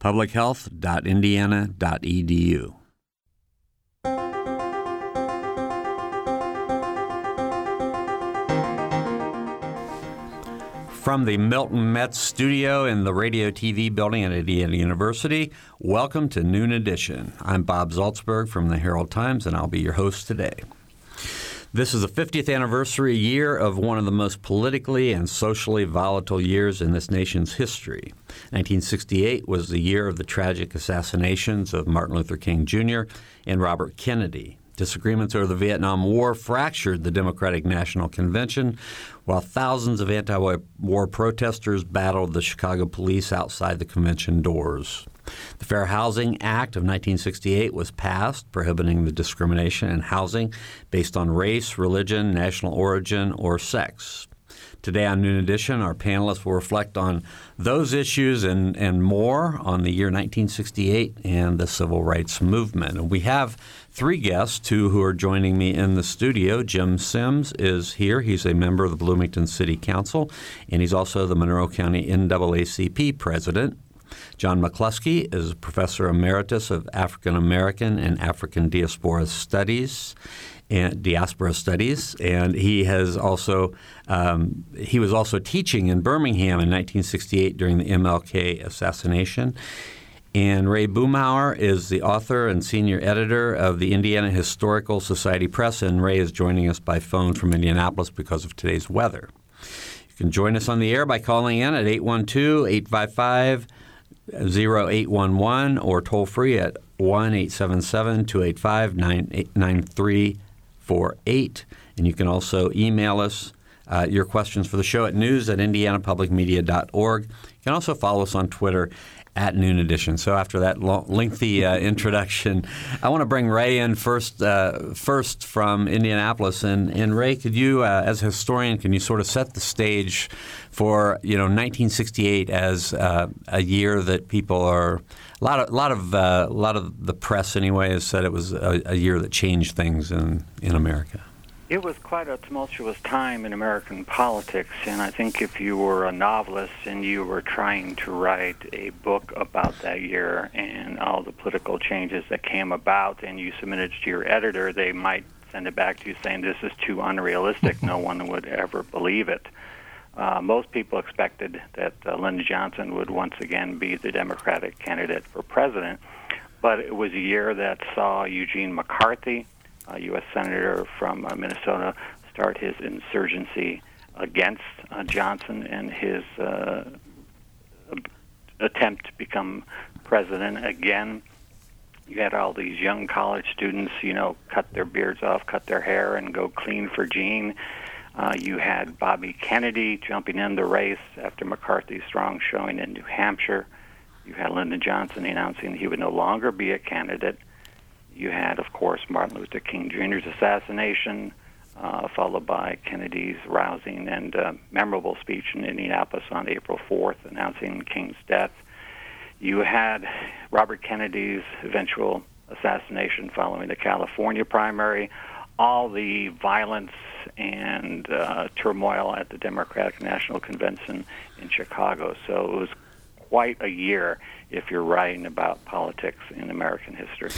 publichealth.indiana.edu. From the Milton Metz studio in the Radio TV building at Indiana University, welcome to Noon Edition. I'm Bob Zaltzberg from the Herald Times, and I'll be your host today. This is the 50th anniversary year of one of the most politically and socially volatile years in this nation's history. 1968 was the year of the tragic assassinations of Martin Luther King Jr. and Robert Kennedy. Disagreements over the Vietnam War fractured the Democratic National Convention, while thousands of anti-war protesters battled the Chicago police outside the convention doors. The Fair Housing Act of 1968 was passed, prohibiting the discrimination in housing based on race, religion, national origin, or sex. Today on Noon Edition, our panelists will reflect on those issues and more on the year 1968 and the Civil Rights Movement. And we have three guests, two who are joining me in the studio. Jim Sims is here. He's a member of the Bloomington City Council, and he's also the Monroe County NAACP president. John McCluskey is Professor Emeritus of African American and African Diaspora Studies, and he has also he was also teaching in Birmingham in 1968 during the MLK assassination. And Ray Boomhower is the author and senior editor of the Indiana Historical Society Press, and Ray is joining us by phone from Indianapolis because of today's weather. You can join us on the air by calling in at 812-855-0811 or toll free at 1-877-285-9398. And you can also email us your questions for the show at news@indianapublicmedia.org. You can also follow us on Twitter at Noon Edition. So after that lengthy introduction, I want to bring Ray in first from Indianapolis. And Ray, could you, as a historian, can you sort of set the stage for 1968 as a year that people are a lot of the press anyway has said it was a year that changed things in America. It was quite a tumultuous time in American politics, and I think if you were a novelist and you were trying to write a book about that year and all the political changes that came about and you submitted it to your editor, they might send it back to you saying this is too unrealistic, no one would ever believe it. Most people expected that Lyndon Johnson would once again be the Democratic candidate for president, but it was a year that saw Eugene McCarthy, a U.S. senator from Minnesota, start his insurgency against Johnson and his attempt to become president again. You had all these young college students, cut their beards off, cut their hair, and go clean for Gene. You had Bobby Kennedy jumping in the race after McCarthy's strong showing in New Hampshire. You had Lyndon Johnson announcing he would no longer be a candidate. You had, of course, Martin Luther King Jr.'s assassination, followed by Kennedy's rousing and memorable speech in Indianapolis on April 4th announcing King's death. You had Robert Kennedy's eventual assassination following the California primary, all the violence and turmoil at the Democratic National Convention in Chicago. So it was quite a year if you're writing about politics in American history.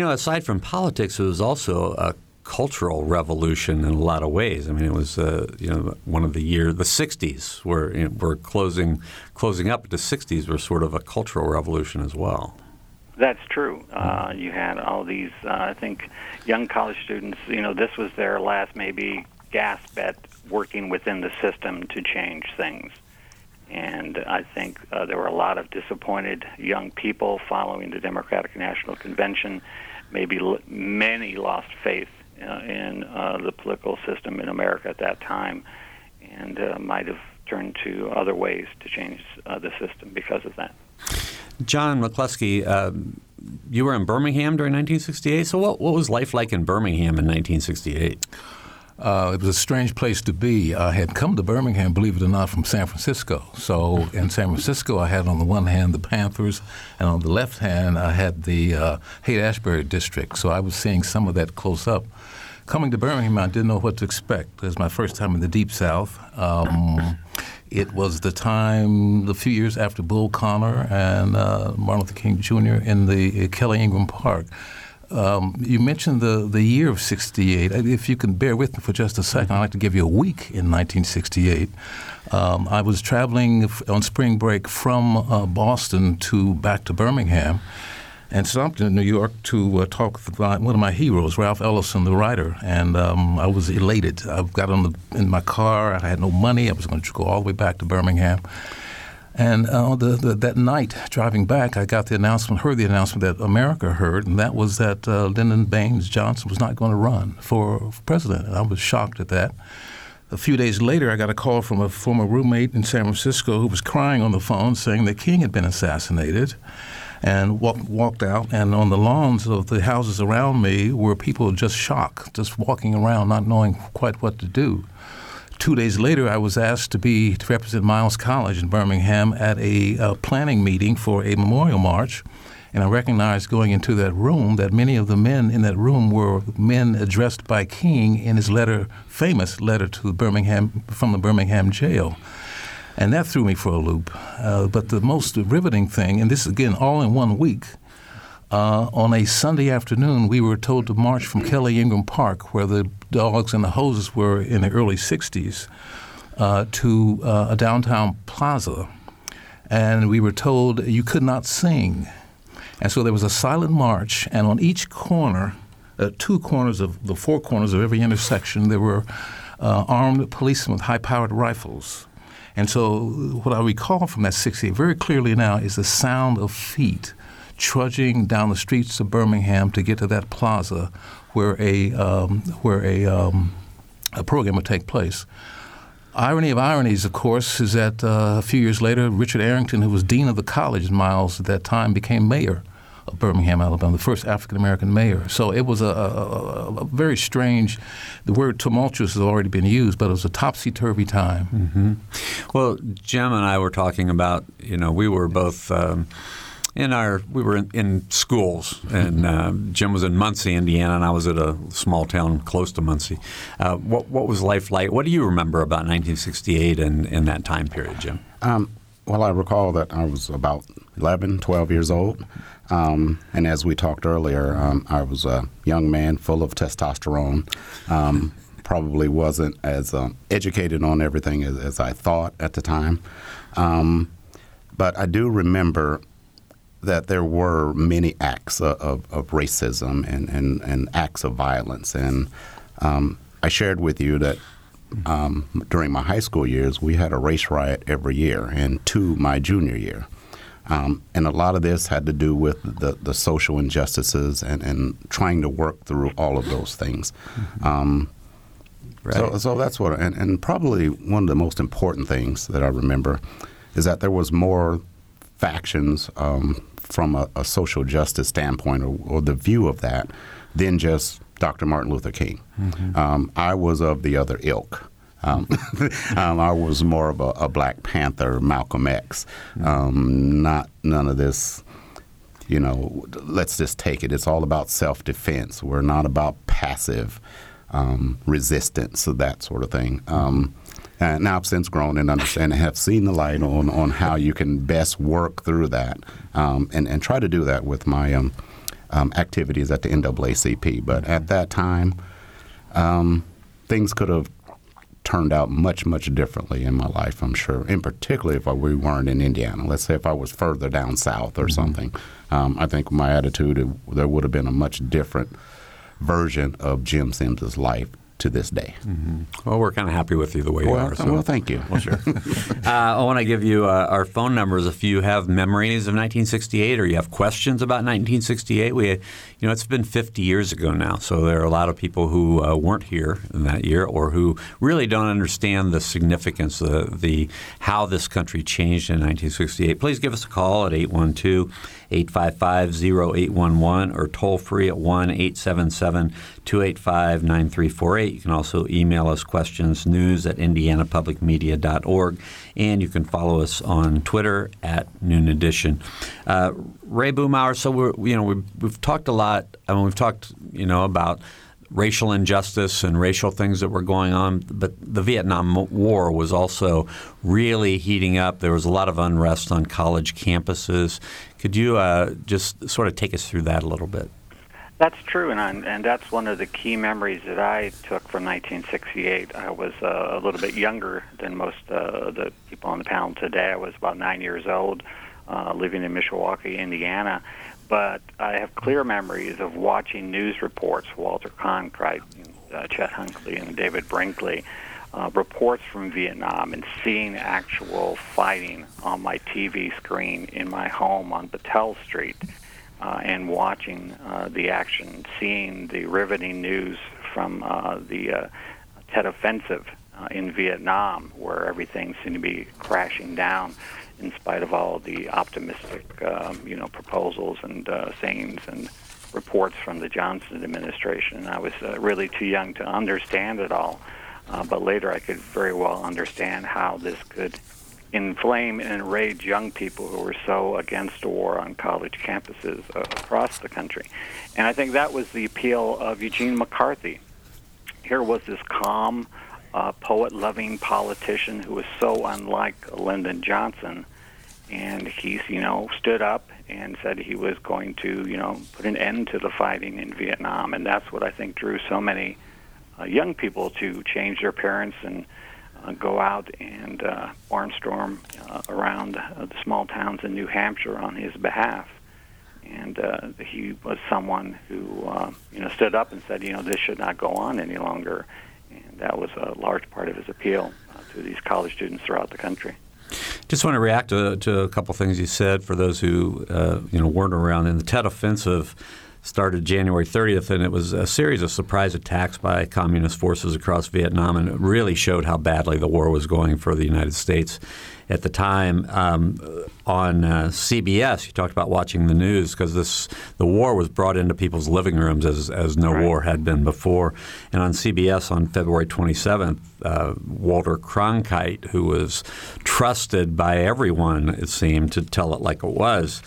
Aside from politics, it was also a cultural revolution in a lot of ways. I mean, it was one of the years, the 60s were closing up, but the 60s were sort of a cultural revolution as well. That's true. You had all these, I think, young college students, this was their last maybe gasp at working within the system to change things. And I think there were a lot of disappointed young people following the Democratic National Convention. Maybe many lost faith in the political system in America at that time and might have turned to other ways to change the system because of that. John McCluskey, you were in Birmingham during 1968. So what was life like in Birmingham in 1968? It was a strange place to be. I had come to Birmingham, believe it or not, from San Francisco. So in San Francisco, I had on the one hand the Panthers, and on the left hand, I had the Haight-Ashbury district. So I was seeing some of that close up. Coming to Birmingham, I didn't know what to expect. It was my first time in the Deep South. It was the time, a few years after Bull Connor and Martin Luther King Jr. in the Kelly Ingram Park. You mentioned the year of 68. If you can bear with me for just a second, I'd like to give you a week in 1968. I was traveling on spring break from Boston to back to Birmingham and stopped in New York to talk with one of my heroes, Ralph Ellison, the writer. And I was elated. I got in my car. I had no money. I was going to go all the way back to Birmingham. And that night, driving back, I got the announcement, heard the announcement that America heard, and that was that Lyndon Baines Johnson was not going to run for president. And I was shocked at that. A few days later, I got a call from a former roommate in San Francisco who was crying on the phone saying that King had been assassinated, and walked out. And on the lawns of the houses around me were people just shocked, just walking around, not knowing quite what to do. 2 days later, I was asked to represent Miles College in Birmingham at a planning meeting for a memorial march. And I recognized going into that room that many of the men in that room were men addressed by King in his famous letter to Birmingham, from the Birmingham jail. And that threw me for a loop. But the most riveting thing, and this again all in 1 week, on a Sunday afternoon, we were told to march from Kelly Ingram Park, where the dogs and the hoses were in the early 60s, to a downtown plaza. And we were told you could not sing. And so there was a silent march, and on each corner, four corners of every intersection, there were armed policemen with high-powered rifles. And so what I recall from that 68 very clearly now is the sound of feet trudging down the streets of Birmingham to get to that plaza where a program would take place. Irony of ironies, of course, is that a few years later, Richard Arrington, who was dean of the college, Miles, at that time, became mayor of Birmingham, Alabama, the first African-American mayor. So it was a very strange, the word tumultuous has already been used, but it was a topsy-turvy time. Mm-hmm. Well, Jim and I were talking about, we were both we were in schools, and Jim was in Muncie, Indiana, and I was at a small town close to Muncie. What was life like? What do you remember about 1968 and that time period, Jim? Well, I recall that I was about 11, 12 years old, and as we talked earlier, I was a young man full of testosterone. Probably wasn't as educated on everything as I thought at the time, but I do remember that there were many acts of racism and acts of violence. And I shared with you that during my high school years, we had a race riot every year, and two my junior year. And a lot of this had to do with the social injustices and trying to work through all of those things. Right. So that's what, and probably one of the most important things that I remember is that there was more factions from a social justice standpoint or the view of that than just Dr. Martin Luther King. Mm-hmm. I was of the other ilk. I was more of a Black Panther, Malcolm X. Not none of this, let's just take it. It's all about self-defense. We're not about passive resistance, so that sort of thing. And now I've since grown and understand and have seen the light on how you can best work through that and try to do that with my activities at the NAACP. But at that time, things could have turned out much, much differently in my life, I'm sure, and particularly if we weren't in Indiana. Let's say if I was further down south or something, I think my attitude, there would have been a much different version of Jim Sims's life to this day. Mm-hmm. Well, we're kind of happy with you the way you are. So. Well, thank you. Well, sure. I want to give you our phone numbers if you have memories of 1968 or you have questions about 1968. It's been 50 years ago now, so there are a lot of people who weren't here in that year or who really don't understand the significance of the how this country changed in 1968. Please give us a call at 812-855-0811 or toll free at 1-877-285-9348. You can also email us questions, news@indianapublicmedia.org, and you can follow us on Twitter @NoonEdition. Ray Boomhower, so we've talked a lot. I mean, we've talked about racial injustice and racial things that were going on, but the Vietnam War was also really heating up. There was a lot of unrest on college campuses. Could you just sort of take us through that a little bit? That's true, and that's one of the key memories that I took from 1968. I was a little bit younger than most of the people on the panel today. I was about 9 years old, living in Mishawaka, Indiana. But I have clear memories of watching news reports, Walter Cronkite, Chet Huntley, and David Brinkley, reports from Vietnam, and seeing actual fighting on my TV screen in my home on Battelle Street. And watching the action, seeing the riveting news from the Tet Offensive in Vietnam, where everything seemed to be crashing down in spite of all the optimistic proposals and sayings and reports from the Johnson administration. And I was really too young to understand it all, but later I could very well understand how this could inflame and enrage young people who were so against war on college campuses across the country. And I think that was the appeal of Eugene McCarthy. Here was this calm, poet-loving politician who was so unlike Lyndon Johnson, and he, stood up and said he was going to, put an end to the fighting in Vietnam. And that's what I think drew so many young people to change their parents and go out and barnstorm around the small towns in New Hampshire on his behalf. And he was someone who, stood up and said, this should not go on any longer. And that was a large part of his appeal to these college students throughout the country. Just want to react to a couple things you said for those who, weren't around. In the Tet Offensive, started January 30th, and it was a series of surprise attacks by communist forces across Vietnam, and it really showed how badly the war was going for the United States at the time. On CBS, you talked about watching the news because the war was brought into people's living rooms as no war had been before. And on CBS on February 27th, Walter Cronkite, who was trusted by everyone, it seemed, to tell it like it was,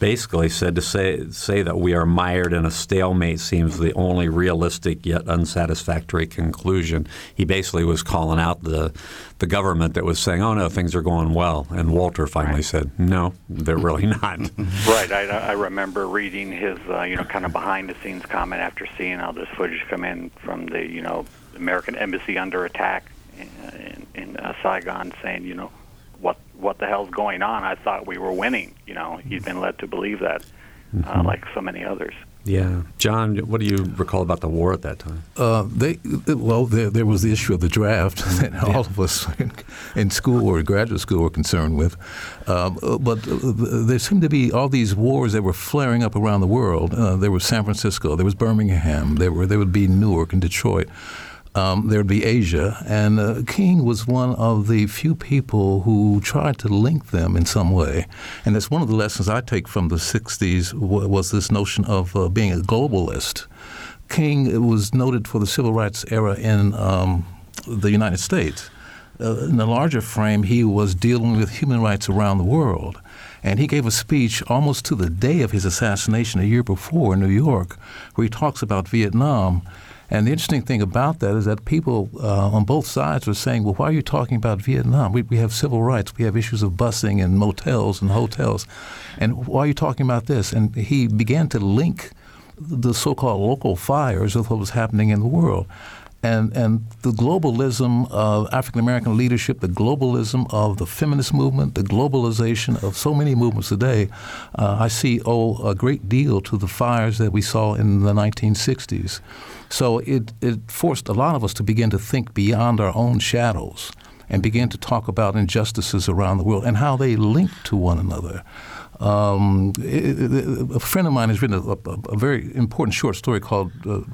basically said to say that we are mired in a stalemate seems the only realistic yet unsatisfactory conclusion. He basically was calling out the government that was saying, oh, no, things are going well. And Walter finally said, no, they're really not. Right. I remember reading his, kind of behind-the-scenes comment after seeing all this footage come in from the, American embassy under attack in Saigon saying, what the hell's going on? I thought we were winning. He'd been led to believe that, like so many others. Yeah. John, what do you recall about the war at that time? There was the issue of the draft that all of us in school or graduate school were concerned with. But there seemed to be all these wars that were flaring up around the world. There was San Francisco. There was Birmingham. There would be Newark and Detroit. There would be Asia, and King was one of the few people who tried to link them in some way. And that's one of the lessons I take from the 60s was this notion of being a globalist. King was noted for the civil rights era in the United States. In the larger frame, he was dealing with human rights around the world. And he gave a speech almost to the day of his assassination a year before in New York, where he talks about Vietnam. And the interesting thing about that is that people on both sides were saying, well, why are you talking about Vietnam? We have civil rights. We have issues of busing and motels and hotels. And why are you talking about this? And he began to link the so-called local fires with what was happening in the world. And the globalism of African-American leadership, the globalism of the feminist movement, the globalization of so many movements today, I see owe a great deal to the fires that we saw in the 1960s. So it forced a lot of us to begin to think beyond our own shadows and begin to talk about injustices around the world and how they link to one another. A friend of mine has written a very important short story called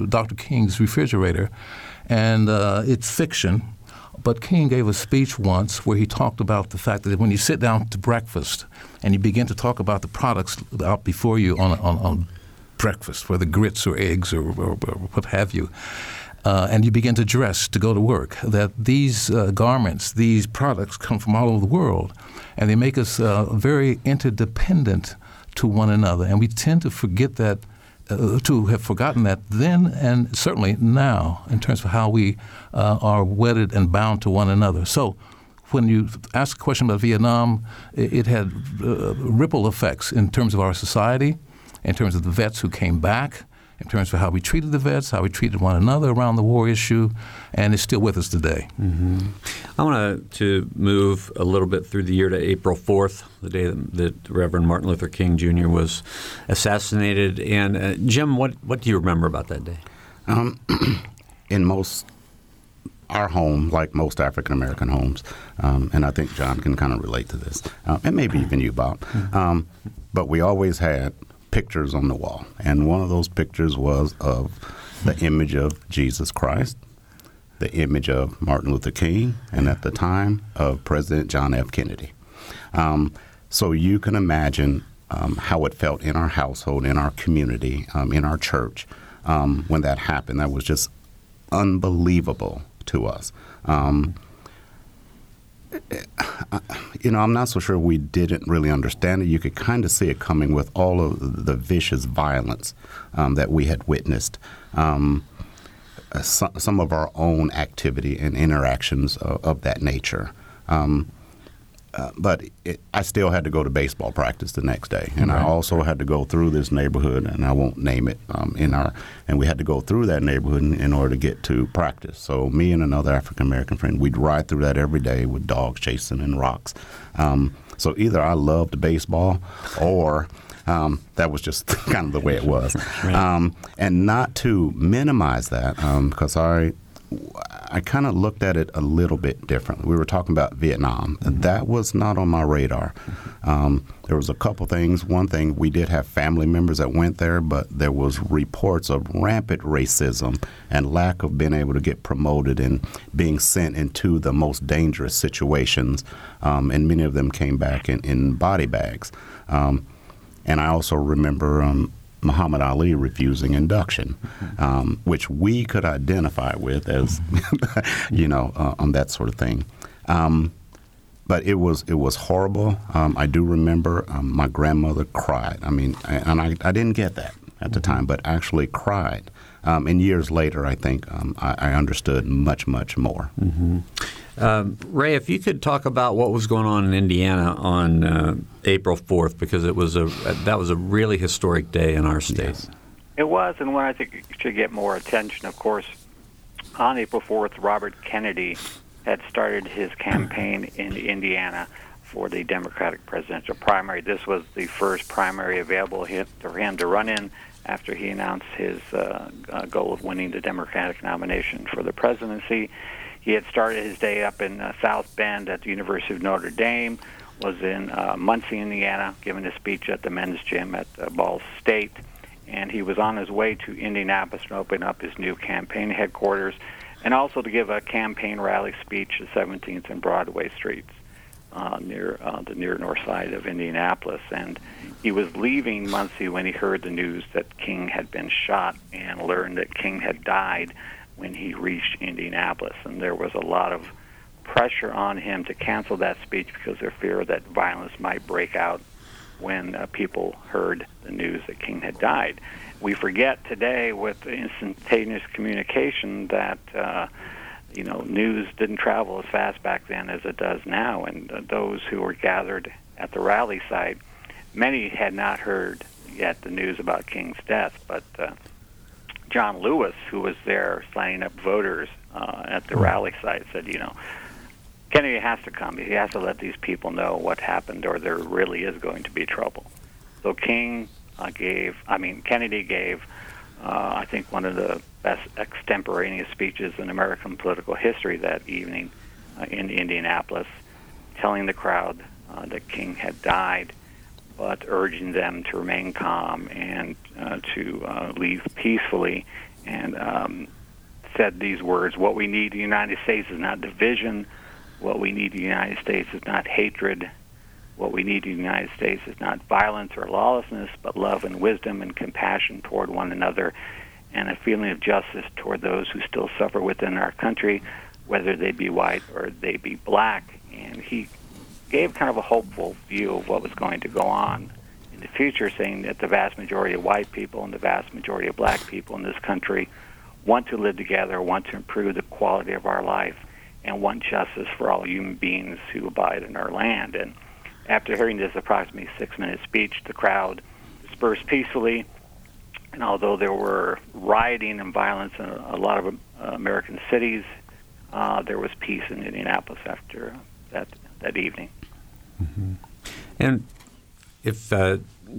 Dr. King's Refrigerator, and it's fiction. But King gave a speech once where he talked about the fact that when you sit down to breakfast and you begin to talk about the products out before you on breakfast, whether grits or eggs or what have you, and you begin to dress to go to work, that these garments, these products come from all over the world, and they make us very interdependent to one another. And we tend to forget that, to have forgotten that then and certainly now in terms of how we are wedded and bound to one another. So when you ask a question about Vietnam, it had ripple effects in terms of our society, in terms of the vets who came back, in terms of how we treated the vets, how we treated one another around the war issue, and it's still with us today. Mm-hmm. I want to move a little bit through the year to April 4th, the day that Reverend Martin Luther King Jr. was assassinated. And Jim, what do you remember about that day? Our home, like most African-American homes, and I think John can kind of relate to this, and maybe even you, Bob, but we always had pictures on the wall, and one of those pictures was of the image of Jesus Christ, the image of Martin Luther King, and at the time of President John F. Kennedy. So you can imagine how it felt in our household, in our community, in our church when that happened. That was just unbelievable to us. I'm not so sure we didn't really understand it. You could kind of see it coming with all of the vicious violence that we had witnessed. Some of our own activity and interactions of that nature. But I still had to go to baseball practice the next day. And right. I also had to go through this neighborhood, and I won't name it, and we had to go through that neighborhood in order to get to practice. So me and another African-American friend, we'd ride through that every day with dogs chasing and rocks. So either I loved baseball or that was just kind of the way it was. Right. And not to minimize that, because I kind of looked at it a little bit differently. We were talking about Vietnam. Mm-hmm. That was not on my radar. There was a couple things. One thing, we did have family members that went there, but there was reports of rampant racism and lack of being able to get promoted and being sent into the most dangerous situations, and many of them came back in body bags. And I also remember Muhammad Ali refusing induction, which we could identify with as, on that sort of thing. But it was horrible. I do remember my grandmother cried. I mean, and I didn't get that at the time, but actually cried. And years later, I think I understood much, much more. Mm-hmm. Ray, if you could talk about what was going on in Indiana on April 4th, because it was that was a really historic day in our state. Yes. It was, and when I think it should get more attention, of course, on April 4th, Robert Kennedy had started his campaign in Indiana for the Democratic presidential primary. This was the first primary available for him to run in after he announced his goal of winning the Democratic nomination for the presidency. He had started his day up in South Bend at the University of Notre Dame, was in Muncie, Indiana, giving a speech at the men's gym at Ball State, and he was on his way to Indianapolis to open up his new campaign headquarters and also to give a campaign rally speech at 17th and Broadway Streets near the near north side of Indianapolis. And he was leaving Muncie when he heard the news that King had been shot and learned that King had died when he reached Indianapolis, and there was a lot of pressure on him to cancel that speech because their fear that violence might break out when people heard the news that King had died. We forget today with instantaneous communication that news didn't travel as fast back then as it does now, and those who were gathered at the rally site, many had not heard yet the news about King's death, but John Lewis, who was there signing up voters at the rally site, said, you know, Kennedy has to come. He has to let these people know what happened, or there really is going to be trouble. So Kennedy gave, I think, one of the best extemporaneous speeches in American political history that evening in Indianapolis, telling the crowd that King had died, but urging them to remain calm and to leave peacefully, and said these words: what we need in the United States is not division. What we need in the United States is not hatred. What we need in the United States is not violence or lawlessness, but love and wisdom and compassion toward one another, and a feeling of justice toward those who still suffer within our country, whether they be white or they be black. And he gave kind of a hopeful view of what was going to go on in the future, saying that the vast majority of white people and the vast majority of black people in this country want to live together, want to improve the quality of our life, and want justice for all human beings who abide in our land. And after hearing this approximately 6-minute speech, the crowd dispersed peacefully, and although there were rioting and violence in a lot of American cities, there was peace in Indianapolis after that evening. Mm-hmm. And if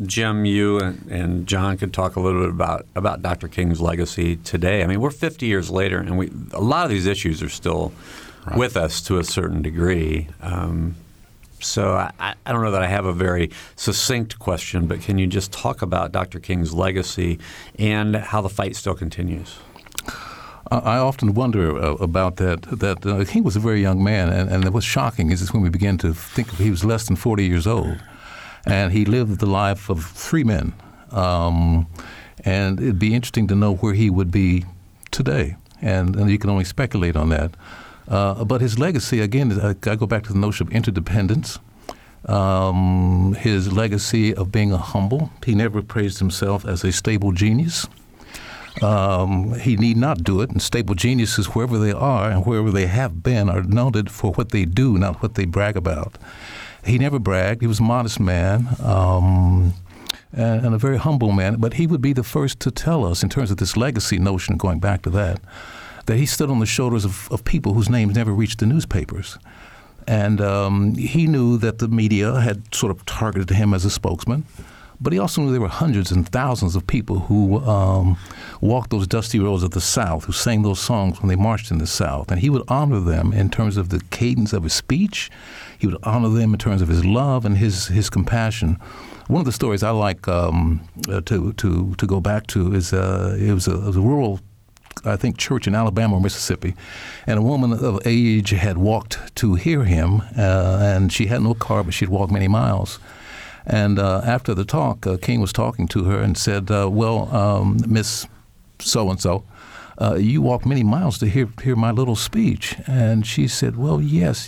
Jim, you and John could talk a little bit about Dr. King's legacy today. I mean, we're 50 years later, and a lot of these issues are still right with us to a certain degree. So I don't know that I have a very succinct question, but can you just talk about Dr. King's legacy and how the fight still continues? I often wonder about that King was a very young man, and what's shocking is when we begin to think he was less than 40 years old, and he lived the life of three men. And it'd be interesting to know where he would be today, and you can only speculate on that. But his legacy, again, I go back to the notion of interdependence, his legacy of being a humble. He never praised himself as a stable genius. He need not do it, and stable geniuses, wherever they are and wherever they have been, are noted for what they do, not what they brag about. He never bragged. He was a modest man and a very humble man, but he would be the first to tell us, in terms of this legacy notion, going back to that he stood on the shoulders of people whose names never reached the newspapers. And he knew that the media had sort of targeted him as a spokesman, but he also knew there were hundreds and thousands of people who walked those dusty roads of the South, who sang those songs when they marched in the South. And he would honor them in terms of the cadence of his speech. He would honor them in terms of his love and his compassion. One of the stories I like to go back to is it was a rural, I think, church in Alabama or Mississippi, and a woman of age had walked to hear him, and she had no car, but she'd walked many miles. And after the talk, King was talking to her and said, well, Miss So-and-so, you walked many miles to hear my little speech. And she said, well, yes,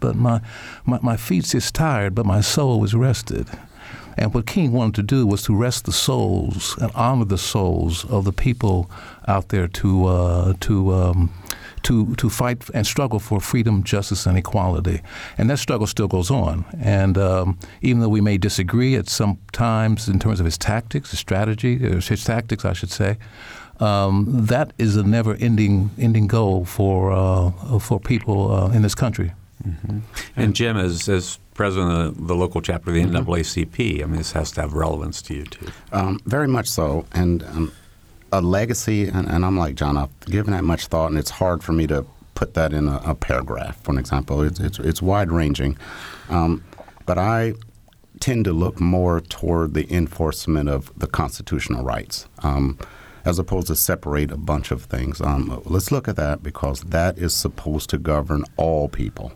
but my feet is tired, but my soul is rested. And what King wanted to do was to rest the souls and honor the souls of the people out there to fight and struggle for freedom, justice, and equality. And that struggle still goes on. And even though we may disagree at some times in terms of his tactics, his tactics, that is a never-ending goal for people in this country. Mm-hmm. And Jim, as president of the local chapter of the NAACP, I mean, this has to have relevance to you too. Very much so, and a legacy, and I'm like John, I've given that much thought, and it's hard for me to put that in a paragraph, for an example. It's wide-ranging, but I tend to look more toward the enforcement of the constitutional rights, as opposed to separate a bunch of things. Let's look at that, because that is supposed to govern all people.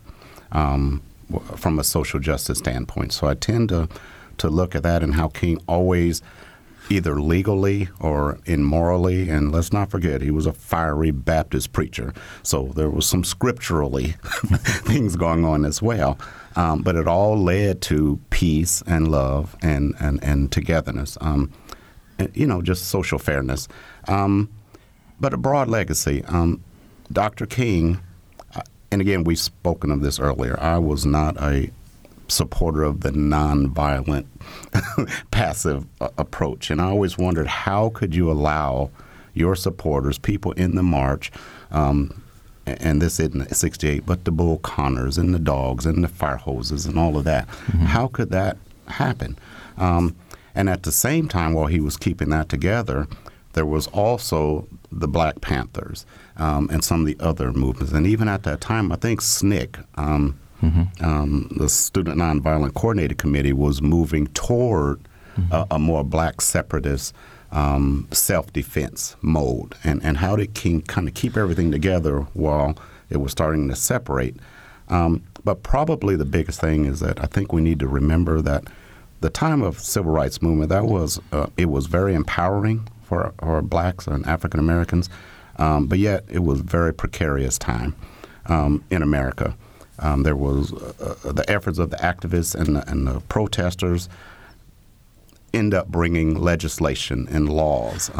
From a social justice standpoint. So I tend to look at that and how King always, either legally or immorally, and let's not forget, he was a fiery Baptist preacher. So there was some scripturally things going on as well. But it all led to peace and love and togetherness, and, you know, just social fairness. But a broad legacy. Dr. King, and again, we've spoken of this earlier. I was not a supporter of the nonviolent, passive approach. And I always wondered, how could you allow your supporters, people in the march, and this isn't 68, but the Bull Connors and the dogs and the fire hoses and all of that. Mm-hmm. How could that happen? And at the same time, while he was keeping that together, there was also the Black Panthers and some of the other movements. And even at that time, I think SNCC, the Student Nonviolent Coordinating Committee, was moving toward a more black separatist self-defense mode. And how did King kind of keep everything together while it was starting to separate? But probably the biggest thing is that I think we need to remember that the time of civil rights movement, that was it was very empowering for blacks and African Americans, but yet it was a very precarious time in America. There was the efforts of the activists and the protesters end up bringing legislation and laws,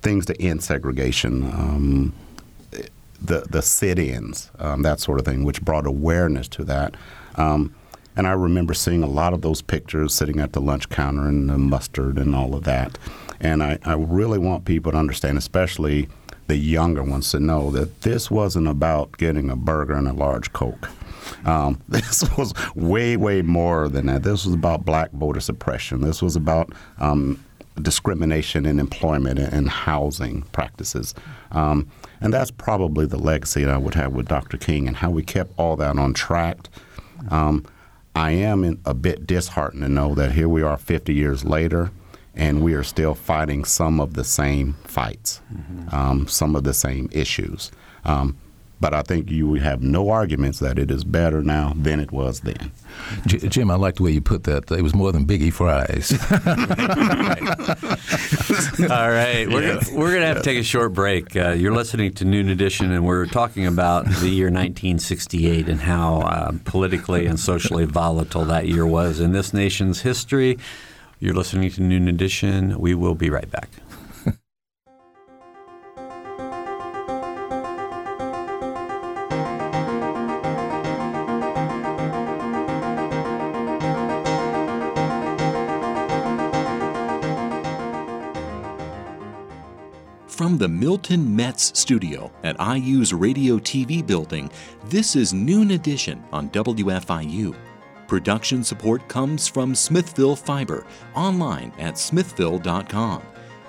things to end segregation, the sit-ins, that sort of thing, which brought awareness to that. And I remember seeing a lot of those pictures sitting at the lunch counter and the mustard and all of that. And I really want people to understand, especially the younger ones, to know that this wasn't about getting a burger and a large Coke. This was way, way more than that. This was about black voter suppression. This was about discrimination in employment and housing practices. And that's probably the legacy that I would have with Dr. King and how we kept all that on track. I am a bit disheartened to know that here we are 50 years later, and we are still fighting some of the same fights, some of the same issues. But I think you have no arguments that it is better now than it was then. Jim, I like the way you put that. It was more than Biggie Fries. All right. We're going to have to take a short break. You're listening to Noon Edition, and we're talking about the year 1968 and how politically and socially volatile that year was in this nation's history. You're listening to Noon Edition. We will be right back. From the Milton Metz studio at IU's Radio TV building, this is Noon Edition on WFIU. Production support comes from Smithville Fiber, online at smithville.com,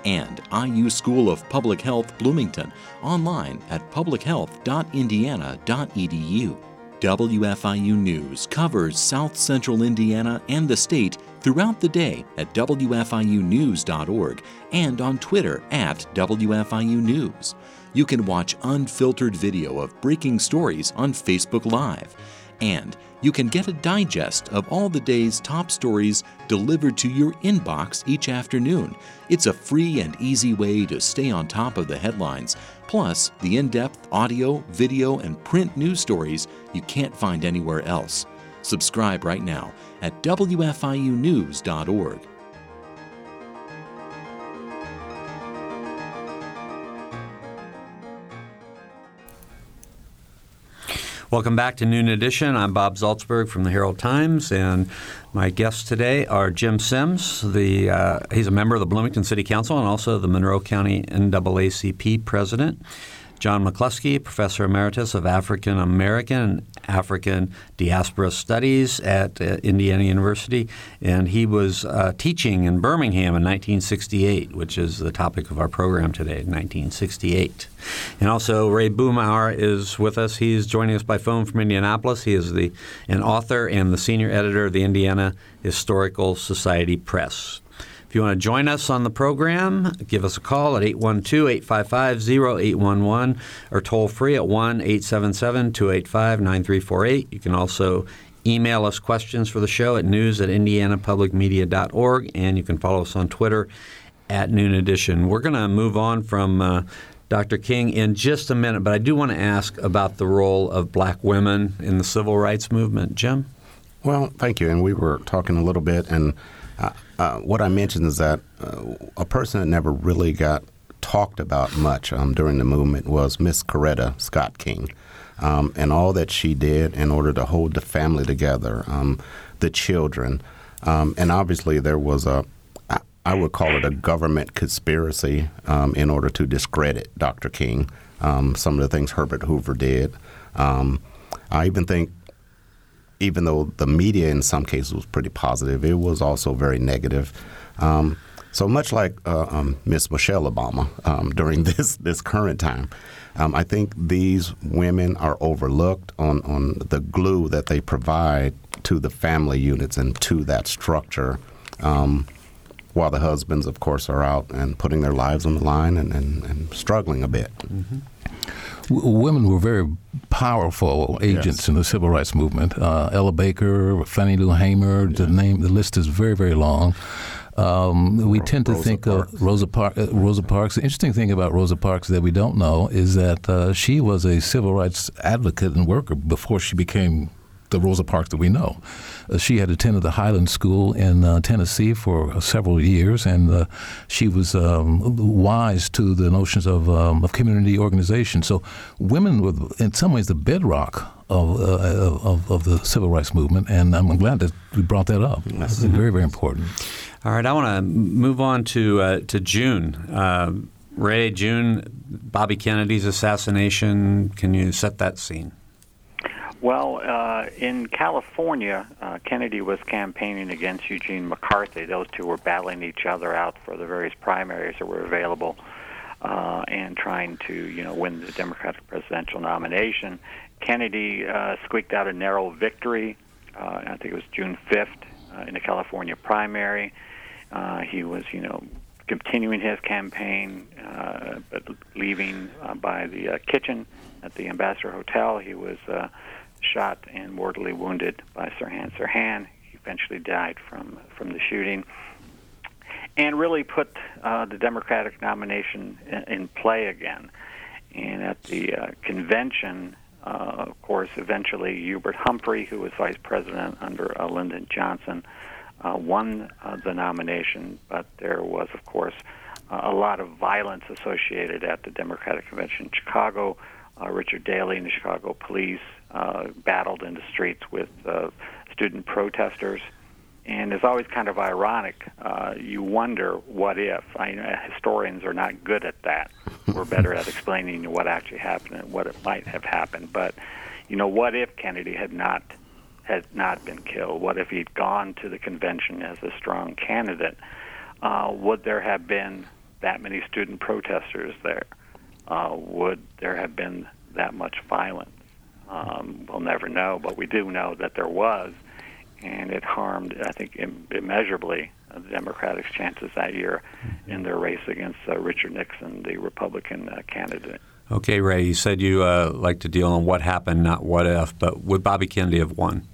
and IU School of Public Health Bloomington, online at publichealth.indiana.edu. WFIU News covers South Central Indiana and the state throughout the day at WFIUnews.org and on Twitter at WFIU News. You can watch unfiltered video of breaking stories on Facebook Live. And you can get a digest of all the day's top stories delivered to your inbox each afternoon. It's a free and easy way to stay on top of the headlines, plus the in-depth audio, video, and print news stories you can't find anywhere else. Subscribe right now at WFIUnews.org. Welcome back to Noon Edition. I'm Bob Zaltzberg from the Herald Times, and my guests today are Jim Sims. He's a member of the Bloomington City Council and also the Monroe County NAACP president. John McCluskey, professor emeritus of African American and African Diaspora Studies at Indiana University, and he was teaching in Birmingham in 1968, which is the topic of our program today, 1968. And also Ray Boomhower is with us. He's joining us by phone from Indianapolis. He is an author and the senior editor of the Indiana Historical Society Press. If you want to join us on the program, give us a call at 812-855-0811 or toll free at 1-877-285-9348. You can also email us questions for the show at news@indianapublicmedia.org, and you can follow us on Twitter at Noon Edition. We're going to move on from Dr. King in just a minute, but I do want to ask about the role of black women in the civil rights movement. Jim? Well, thank you. And we were talking a little bit, and what I mentioned is that a person that never really got talked about much during the movement was Miss Coretta Scott King, and all that she did in order to hold the family together, the children. And obviously there was a, I would call it a government conspiracy in order to discredit Dr. King, some of the things Herbert Hoover did. I even think, even though the media in some cases was pretty positive, it was also very negative. So much like Miss Michelle Obama during this current time, I think these women are overlooked on the glue that they provide to the family units and to that structure, while the husbands, of course, are out and putting their lives on the line and struggling a bit. Mm-hmm. Women were very powerful agents in the civil rights movement. Ella Baker, Fannie Lou Hamer, the list is very, very long. We tend to think of Rosa Parks. The interesting thing about Rosa Parks that we don't know is that she was a civil rights advocate and worker before she became the Rosa Parks that we know. She had attended the Highland School in Tennessee for several years, and she was wise to the notions of community organization. So women were, in some ways, the bedrock of the civil rights movement, and I'm glad that we brought that up. That's very, very important. All right, I want to move on to June. Ray, June, Bobby Kennedy's assassination. Can you set that scene? Well, in California, Kennedy was campaigning against Eugene McCarthy. Those two were battling each other out for the various primaries that were available and trying to, win the Democratic presidential nomination. Kennedy squeaked out a narrow victory. I think it was June 5th in the California primary. He was, continuing his campaign, but leaving by the kitchen at the Ambassador Hotel. He was shot and mortally wounded by Sirhan Sirhan. He eventually died from the shooting, and really put the Democratic nomination in play again. And at the convention, of course, eventually Hubert Humphrey, who was vice president under Lyndon Johnson, won the nomination, but there was, of course, a lot of violence associated at the Democratic Convention in Chicago. Richard Daley and the Chicago police battled in the streets with student protesters. And it's always kind of ironic. You wonder, what if? Historians are not good at that. We're better at explaining what actually happened and what it might have happened. But, what if Kennedy had not been killed? What if he'd gone to the convention as a strong candidate? Would there have been that many student protesters there? Would there have been that much violence? We'll never know, but we do know that there was, and it harmed, I think, immeasurably the Democrats' chances that year in their race against Richard Nixon, the Republican candidate. Okay, Ray, you said you like to deal on what happened, not what if, but would Bobby Kennedy have won?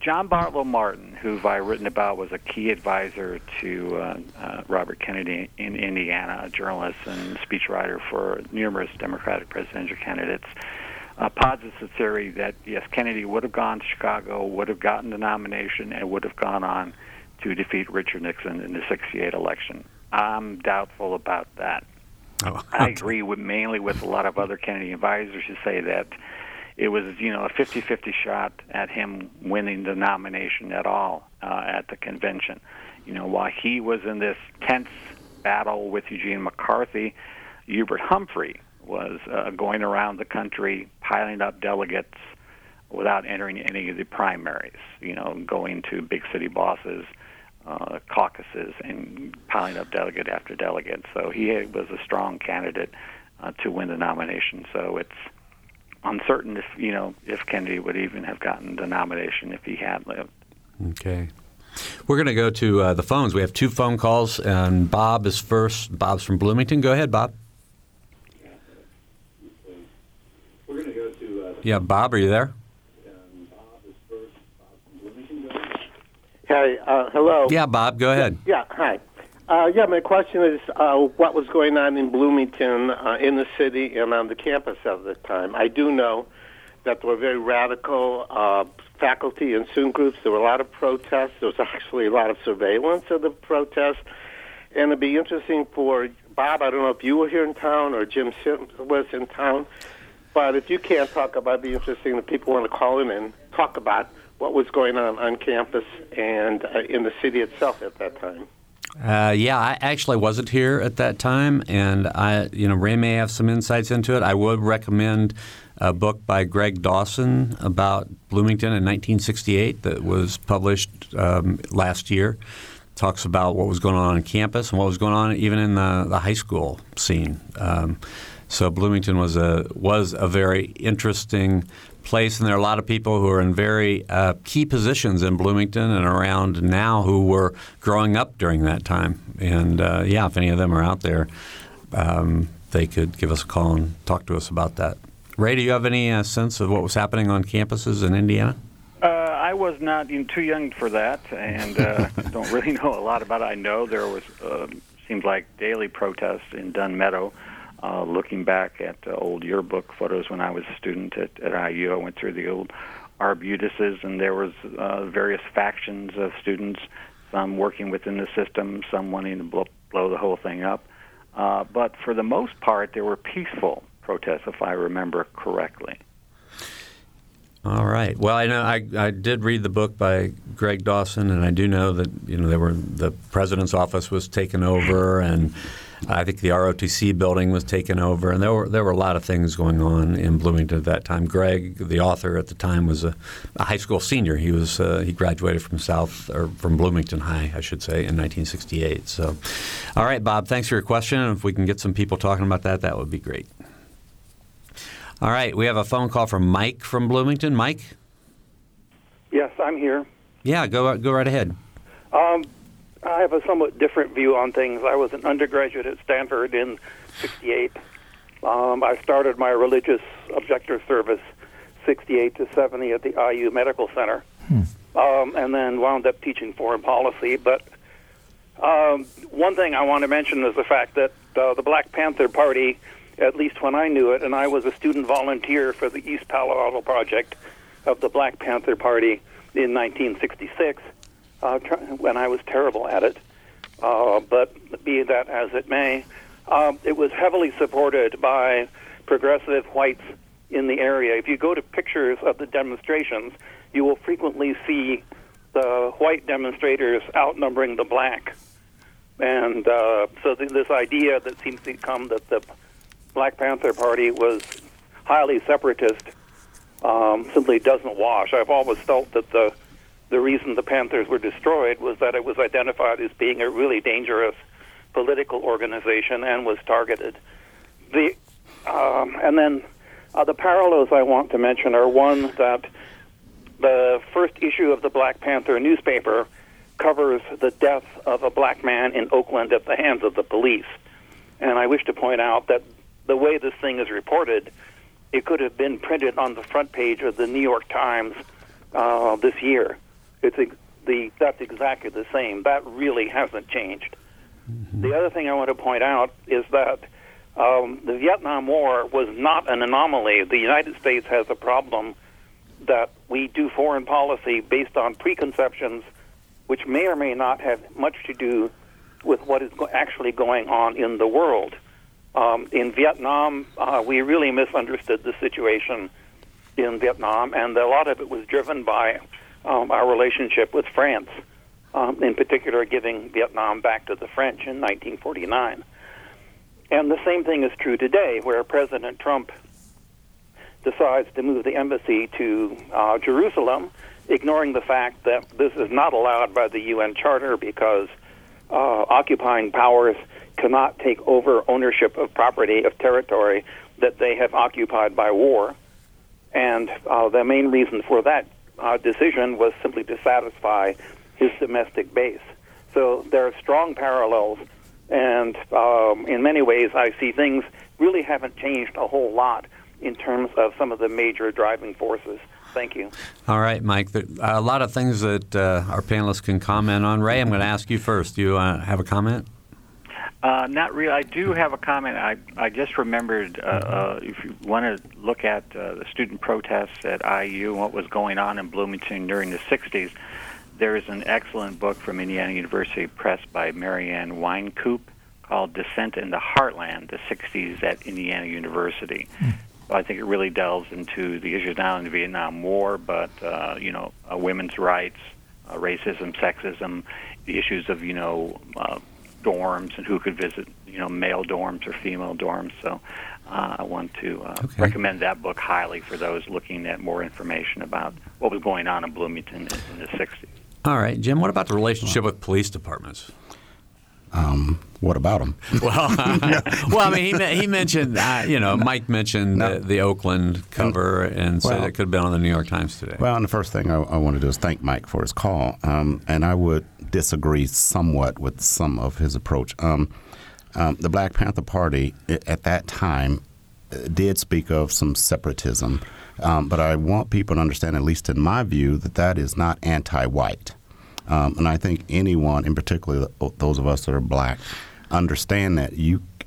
John Bartlow Martin, who I've written about, was a key advisor to Robert Kennedy in Indiana, a journalist and speechwriter for numerous Democratic presidential candidates, posits the theory that, yes, Kennedy would have gone to Chicago, would have gotten the nomination, and would have gone on to defeat Richard Nixon in the 1968 election. I'm doubtful about that. Oh. I agree mainly with a lot of other Kennedy advisors who say that it was, a 50-50 shot at him winning the nomination at all at the convention. While he was in this tense battle with Eugene McCarthy, Hubert Humphrey was going around the country piling up delegates without entering any of the primaries, going to big city bosses, caucuses, and piling up delegate after delegate. So he was a strong candidate to win the nomination. So it's uncertain if if Kennedy would even have gotten the nomination if he had lived. Okay, we're going to go to the phones. We have two phone calls, and Bob is first. Bob's from Bloomington. Go ahead, Bob. We're going to go to yeah, Bob, are you there? Bob is first. Bob from Bloomington. Go ahead. Hey, hello. Yeah, Bob, go ahead. Yeah, hi. My question is what was going on in Bloomington, in the city, and on the campus at the time. I do know that there were very radical faculty and student groups. There were a lot of protests. There was actually a lot of surveillance of the protests. And it'd be interesting for Bob, I don't know if you were here in town or Jim Sims was in town, but if you can't talk about it, it'd be interesting that people want to call in and talk about what was going on campus and in the city itself at that time? Yeah, I actually wasn't here at that time, and Ray may have some insights into it. I would recommend a book by Greg Dawson about Bloomington in 1968 that was published last year. Talks about what was going on campus and what was going on even in the high school scene. So Bloomington was a very interesting place, and there are a lot of people who are in very key positions in Bloomington and around now who were growing up during that time. And if any of them are out there, they could give us a call and talk to us about that. Ray, do you have any sense of what was happening on campuses in Indiana? I was not too young for that, and don't really know a lot about it. I know there was, seemed like, daily protests in Dunn Meadow. Looking back at old yearbook photos when I was a student at IU, I went through the old arbutuses, and there was various factions of students, some working within the system, some wanting to blow the whole thing up. But for the most part, there were peaceful protests, if I remember correctly. All right. Well, I know I did read the book by Greg Dawson, and I do know that the president's office was taken over, and I think the ROTC building was taken over, and there were a lot of things going on in Bloomington at that time. Greg, the author at the time, was a high school senior. He was he graduated from Bloomington High, I should say, in 1968. So, all right, Bob, thanks for your question. If we can get some people talking about that, that would be great. All right, we have a phone call from Mike from Bloomington. Mike? Yes, I'm here. Yeah, go right ahead. I have a somewhat different view on things. I was an undergraduate at Stanford in 68. I started my religious objective service 68 to 70 at the IU Medical Center, and then wound up teaching foreign policy. But one thing I want to mention is the fact that the Black Panther Party, at least when I knew it, and I was a student volunteer for the East Palo Alto Project of the Black Panther Party in 1966, when I was terrible at it. But be that as it may, it was heavily supported by progressive whites in the area. If you go to pictures of the demonstrations, you will frequently see the white demonstrators outnumbering the black. And so this idea that seems to come that the Black Panther Party was highly separatist simply doesn't wash. I've always felt that the reason the Panthers were destroyed was that it was identified as being a really dangerous political organization and was targeted. The parallels I want to mention are one that the first issue of the Black Panther newspaper covers the death of a black man in Oakland at the hands of the police. And I wish to point out that the way this thing is reported, it could have been printed on the front page of the New York Times this year. That's exactly the same. That really hasn't changed. Mm-hmm. The other thing I want to point out is that the Vietnam War was not an anomaly. The United States has a problem that we do foreign policy based on preconceptions, which may or may not have much to do with what is actually going on in the world. In Vietnam, we really misunderstood the situation in Vietnam, and a lot of it was driven by our relationship with France, in particular giving Vietnam back to the French in 1949. And the same thing is true today, where President Trump decides to move the embassy to Jerusalem, ignoring the fact that this is not allowed by the UN Charter because occupying powers cannot take over ownership of property of territory that they have occupied by war. And the main reason for that decision was simply to satisfy his domestic base. So there are strong parallels, and in many ways I see things really haven't changed a whole lot in terms of some of the major driving forces. Thank you. All right, Mike. There are a lot of things that our panelists can comment on. Ray, I'm going to ask you first. Do you have a comment? Not really. I do have a comment. I just remembered if you want to look at the student protests at IU and what was going on in Bloomington during the 60s, there is an excellent book from Indiana University Press by Marianne Weinkoop called Dissent in the Heartland, the 60s at Indiana University. I think it really delves into the issues now in the Vietnam War, but, women's rights, racism, sexism, the issues of, dorms and who could visit, male dorms or female dorms. So I want to recommend that book highly for those looking at more information about what was going on in Bloomington in the 60s. All right, Jim, what about the relationship with police departments? What about him? Well, I mean, he mentioned, Mike mentioned the Oakland cover, and so that could have been on the New York Times today. Well, and the first thing I want to do is thank Mike for his call, and I would disagree somewhat with some of his approach. The Black Panther Party at that time did speak of some separatism, but I want people to understand, at least in my view, that that is not anti-white. And I think anyone, in particular those of us that are black, understand that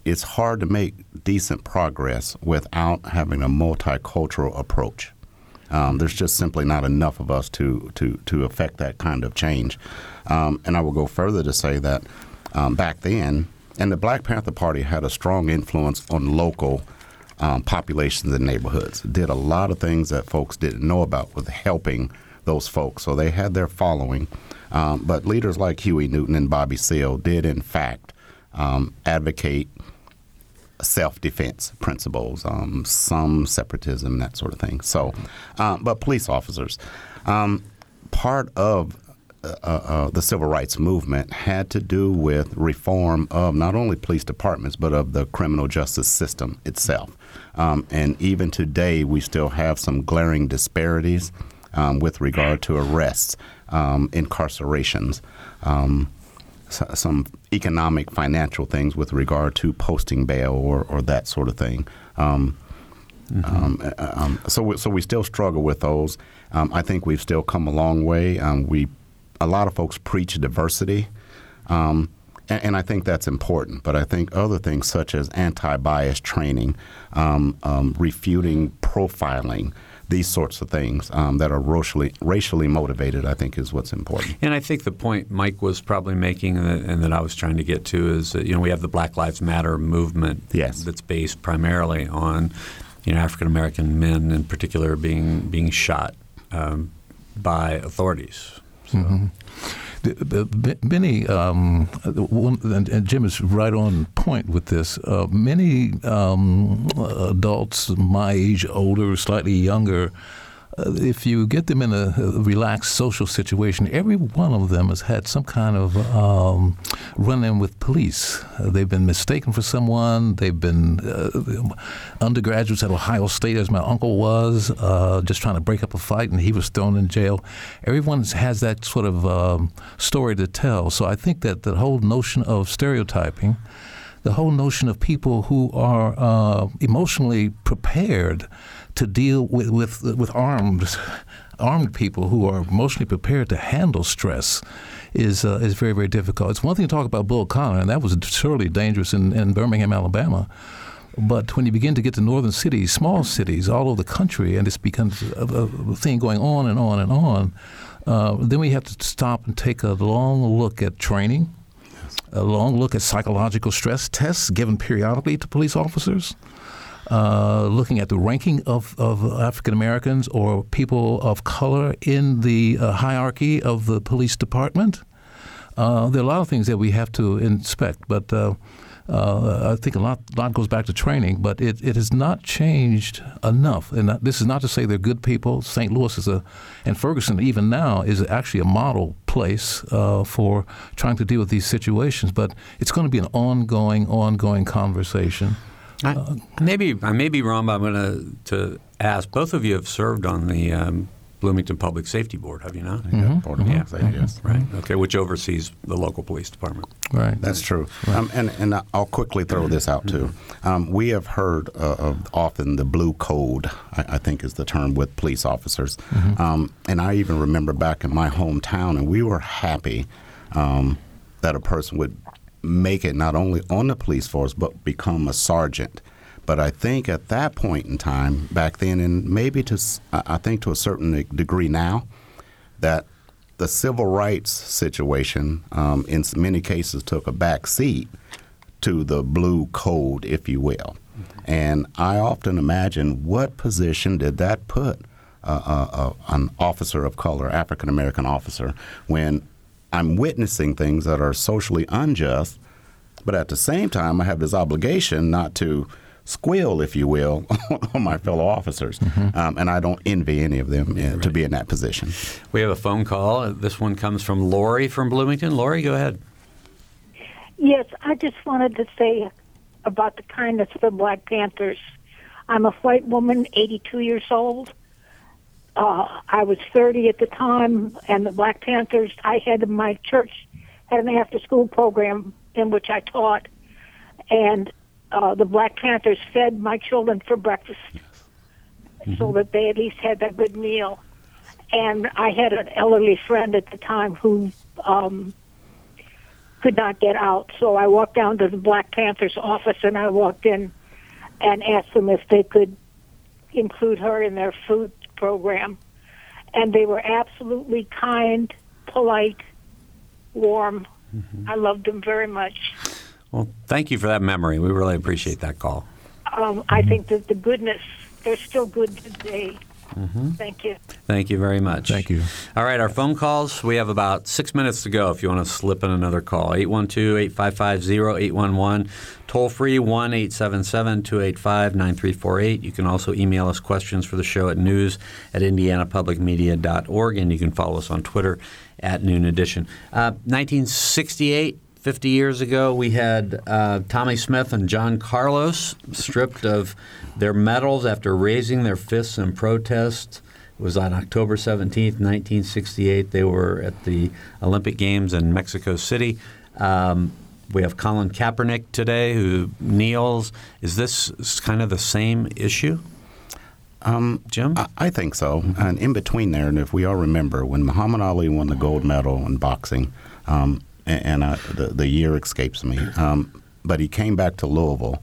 it's hard to make decent progress without having a multicultural approach. There's just simply not enough of us to affect that kind of change. And I will go further to say that back then, and the Black Panther Party had a strong influence on local populations and neighborhoods. It did a lot of things that folks didn't know about with helping those folks. So they had their following. But leaders like Huey Newton and Bobby Seale did, in fact, advocate self-defense principles, some separatism, that sort of thing. So, but police officers, part of the civil rights movement had to do with reform of not only police departments, but of the criminal justice system itself. And even today, we still have some glaring disparities with regard to arrests, incarcerations, some economic, financial things with regard to posting bail or that sort of thing. So we still struggle with those. I think we've still come a long way. A lot of folks preach diversity, and I think that's important. But I think other things such as anti-bias training, refuting profiling, these sorts of things that are racially motivated, I think, is what's important. And I think the point Mike was probably making and that I was trying to get to is that, we have the Black Lives Matter movement that's based primarily on, African-American men in particular being shot by authorities. So. Many, and Jim is right on point with this, many adults my age, older, slightly younger, if you get them in a relaxed social situation, every one of them has had some kind of run-in with police. They've been mistaken for someone. They've been undergraduates at Ohio State, as my uncle was, just trying to break up a fight, and he was thrown in jail. Everyone has that sort of story to tell. So I think that the whole notion of stereotyping, the whole notion of people who are emotionally prepared to deal with armed people who are emotionally prepared to handle stress is very, very difficult. It's one thing to talk about Bull Connor, and that was surely dangerous in Birmingham, Alabama. But when you begin to get to northern cities, small cities all over the country, and this becomes a thing going on and on and on, then we have to stop and take a long look at training, a long look at psychological stress tests given periodically to police officers. Looking at the ranking of African Americans or people of color in the hierarchy of the police department. There are a lot of things that we have to inspect, but I think a lot goes back to training, but it has not changed enough. And this is not to say they're good people. St. Louis and Ferguson even now is actually a model place for trying to deal with these situations, but it's going to be an ongoing conversation. I may be wrong, but I'm going to ask. Both of you have served on the Bloomington Public Safety Board, have you not? Mm-hmm. Board of Public Safety, yes. Right. Okay, which oversees the local police department. Right. That's true. Right. And I'll quickly throw this out, too. We have heard of often the blue code, I think is the term, with police officers. Mm-hmm. And I even remember back in my hometown, and we were happy that a person would make it not only on the police force, but become a sergeant. But I think at that point in time, back then, and maybe to a certain degree now, that the civil rights situation in many cases took a back seat to the blue code, if you will. And I often imagine, what position did that put an officer of color, African-American officer, when I'm witnessing things that are socially unjust, but at the same time I have this obligation not to squeal, if you will, on my fellow officers. Mm-hmm. And I don't envy any of them to be in that position. We have a phone call. This one comes from Lori from Bloomington. Lori, go ahead. Yes, I just wanted to say about the kindness for Black Panthers. I'm a white woman, 82 years old. I was 30 at the time, and the Black Panthers, my church had an after-school program in which I taught, and the Black Panthers fed my children for breakfast, mm-hmm. so that they at least had that good meal. And I had an elderly friend at the time who could not get out, so I walked down to the Black Panthers office, and I walked in and asked them if they could include her in their food program. And they were absolutely kind, polite, warm. Mm-hmm. I loved them very much. Well, thank you for that memory. We really appreciate that call. I think that the goodness, they're still good today. Mm-hmm. Thank you. Thank you very much. Thank you. All right, our phone calls, we have about 6 minutes to go if you want to slip in another call. 812-855-0811, toll free 1-877-285-9348. You can also email us questions for the show at news@indianapublicmedia.org, and you can follow us on Twitter at Noon Edition. 1968, 50 years ago, we had Tommy Smith and John Carlos stripped of their medals after raising their fists in protest. It was on October 17th, 1968. They were at the Olympic Games in Mexico City. We have Colin Kaepernick today who kneels. Is this kind of the same issue? Jim? I think so. Mm-hmm. And in between there, and if we all remember, when Muhammad Ali won the gold medal in boxing, the year escapes me. But he came back to Louisville,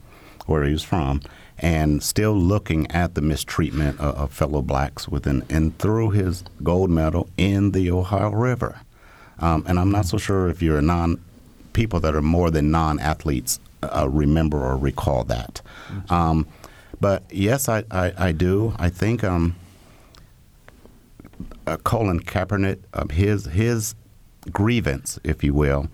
where he was from, and still looking at the mistreatment of fellow blacks and threw his gold medal in the Ohio River. And I'm not so sure if you're people that are more than non-athletes remember or recall that. But yes, I do. I think Colin Kaepernick, his grievance, if you will,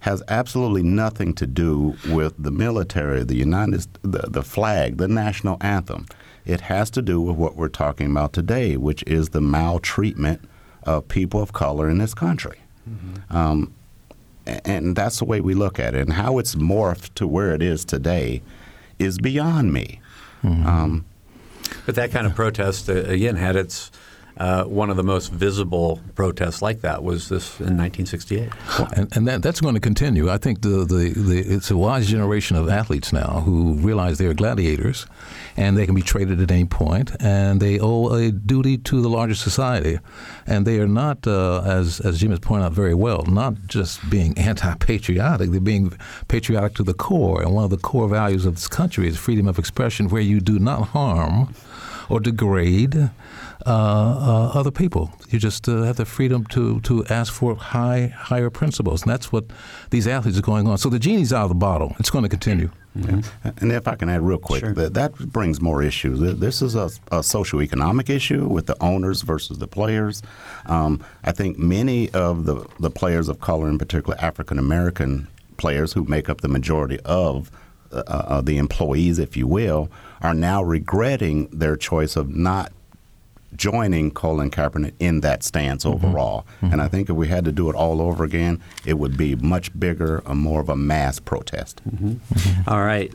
has absolutely nothing to do with the military, the flag, the national anthem. It has to do with what we're talking about today, which is the maltreatment of people of color in this country. Mm-hmm. And that's the way we look at it. And how it's morphed to where it is today is beyond me. Mm-hmm. But that kind of protest, again, had its... one of the most visible protests like that was this in 1968. And that's going to continue. I think it's a wise generation of athletes now who realize they're gladiators and they can be traded at any point, and they owe a duty to the larger society. And they are not, as Jim has pointed out very well, not just being anti-patriotic, they're being patriotic to the core. And one of the core values of this country is freedom of expression, where you do not harm or degrade other people. You just have the freedom to ask for higher principles, and that's what these athletes are going on. So the genie's out of the bottle. It's going to continue. Mm-hmm. And if I can add real quick, sure. that brings more issues. This is a socioeconomic issue with the owners versus the players. I think many of the players of color, in particular African-American players who make up the majority of the employees, if you will, are now regretting their choice of not joining Colin Kaepernick in that stance overall. Mm-hmm. And I think if we had to do it all over again, it would be much bigger, more of a mass protest. Mm-hmm. All right.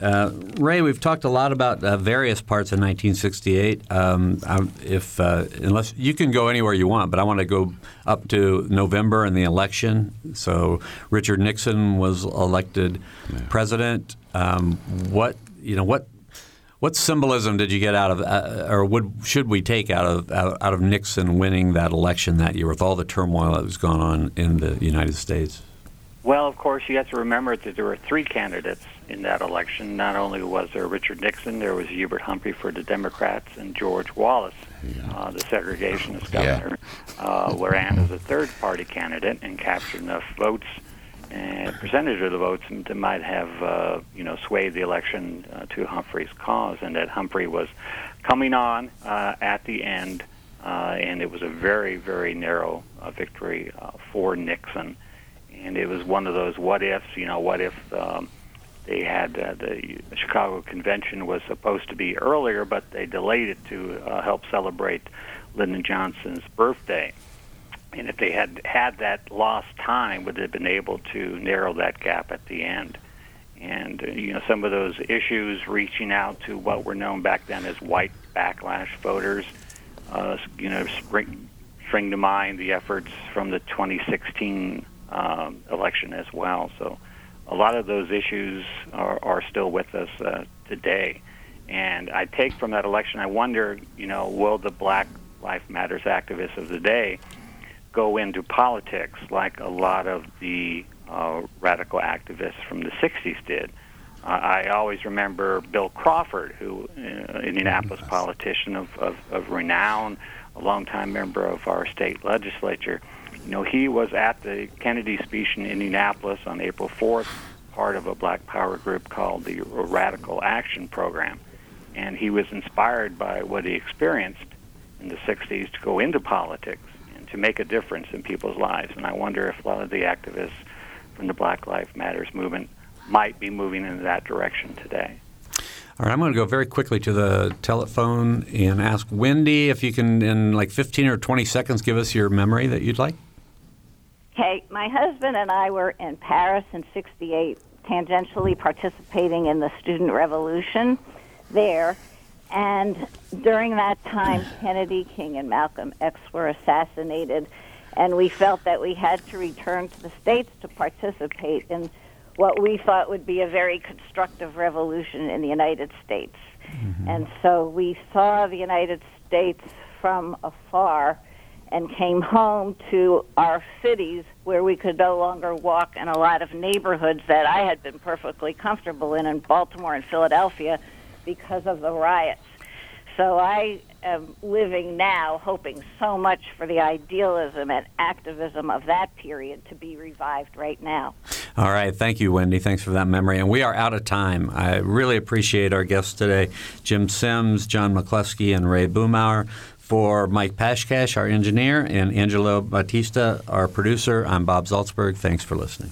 Ray, we've talked a lot about various parts of 1968. Unless you can go anywhere you want, but I want to go up to November and the election. So Richard Nixon was elected president. What symbolism did you get out of, should we take out of Nixon winning that election that year with all the turmoil that was going on in the United States? Well, of course, you have to remember that there were three candidates in that election. Not only was there Richard Nixon, there was Hubert Humphrey for the Democrats and George Wallace, the segregationist governor, wherein as a third-party candidate and captured enough votes percentage of the votes that might have, swayed the election to Humphrey's cause, and that Humphrey was coming on at the end, and it was a very, very narrow victory for Nixon. And it was one of those what-ifs, what if they had the Chicago Convention was supposed to be earlier, but they delayed it to help celebrate Lyndon Johnson's birthday. And if they had that lost time, would they have been able to narrow that gap at the end? And, some of those issues reaching out to what were known back then as white backlash voters, bring to mind the efforts from the 2016 election as well. So a lot of those issues are still with us today. And I take from that election, I wonder, will the Black Lives Matters activists of the day go into politics like a lot of the radical activists from the 60s did? I always remember Bill Crawford, who Indianapolis politician of renown, a longtime member of our state legislature. He was at the Kennedy speech in Indianapolis on April 4th, part of a Black Power group called the Radical Action Program. And he was inspired by what he experienced in the 60s to go into politics and to make a difference in people's lives. And I wonder if a lot of the activists from the Black Lives Matters movement might be moving in that direction today. All right, I'm going to go very quickly to the telephone and ask Wendy if you can, in like 15 or 20 seconds, give us your memory that you'd like. Okay, my husband and I were in Paris in '68, tangentially participating in the student revolution there. And during that time, Kennedy, King, and Malcolm X were assassinated. And we felt that we had to return to the States to participate in what we thought would be a very constructive revolution in the United States. Mm-hmm. And so we saw the United States from afar and came home to our cities where we could no longer walk in a lot of neighborhoods that I had been perfectly comfortable in Baltimore and Philadelphia because of the riots. So I am living now hoping so much for the idealism and activism of that period to be revived right now. All right. Thank you, Wendy. Thanks for that memory. And we are out of time. I really appreciate our guests today, Jim Sims, John McCluskey, and Ray Boomhower. For Mike Pashkash, our engineer, and Angelo Bautista, our producer, I'm Bob Zaltzberg. Thanks for listening.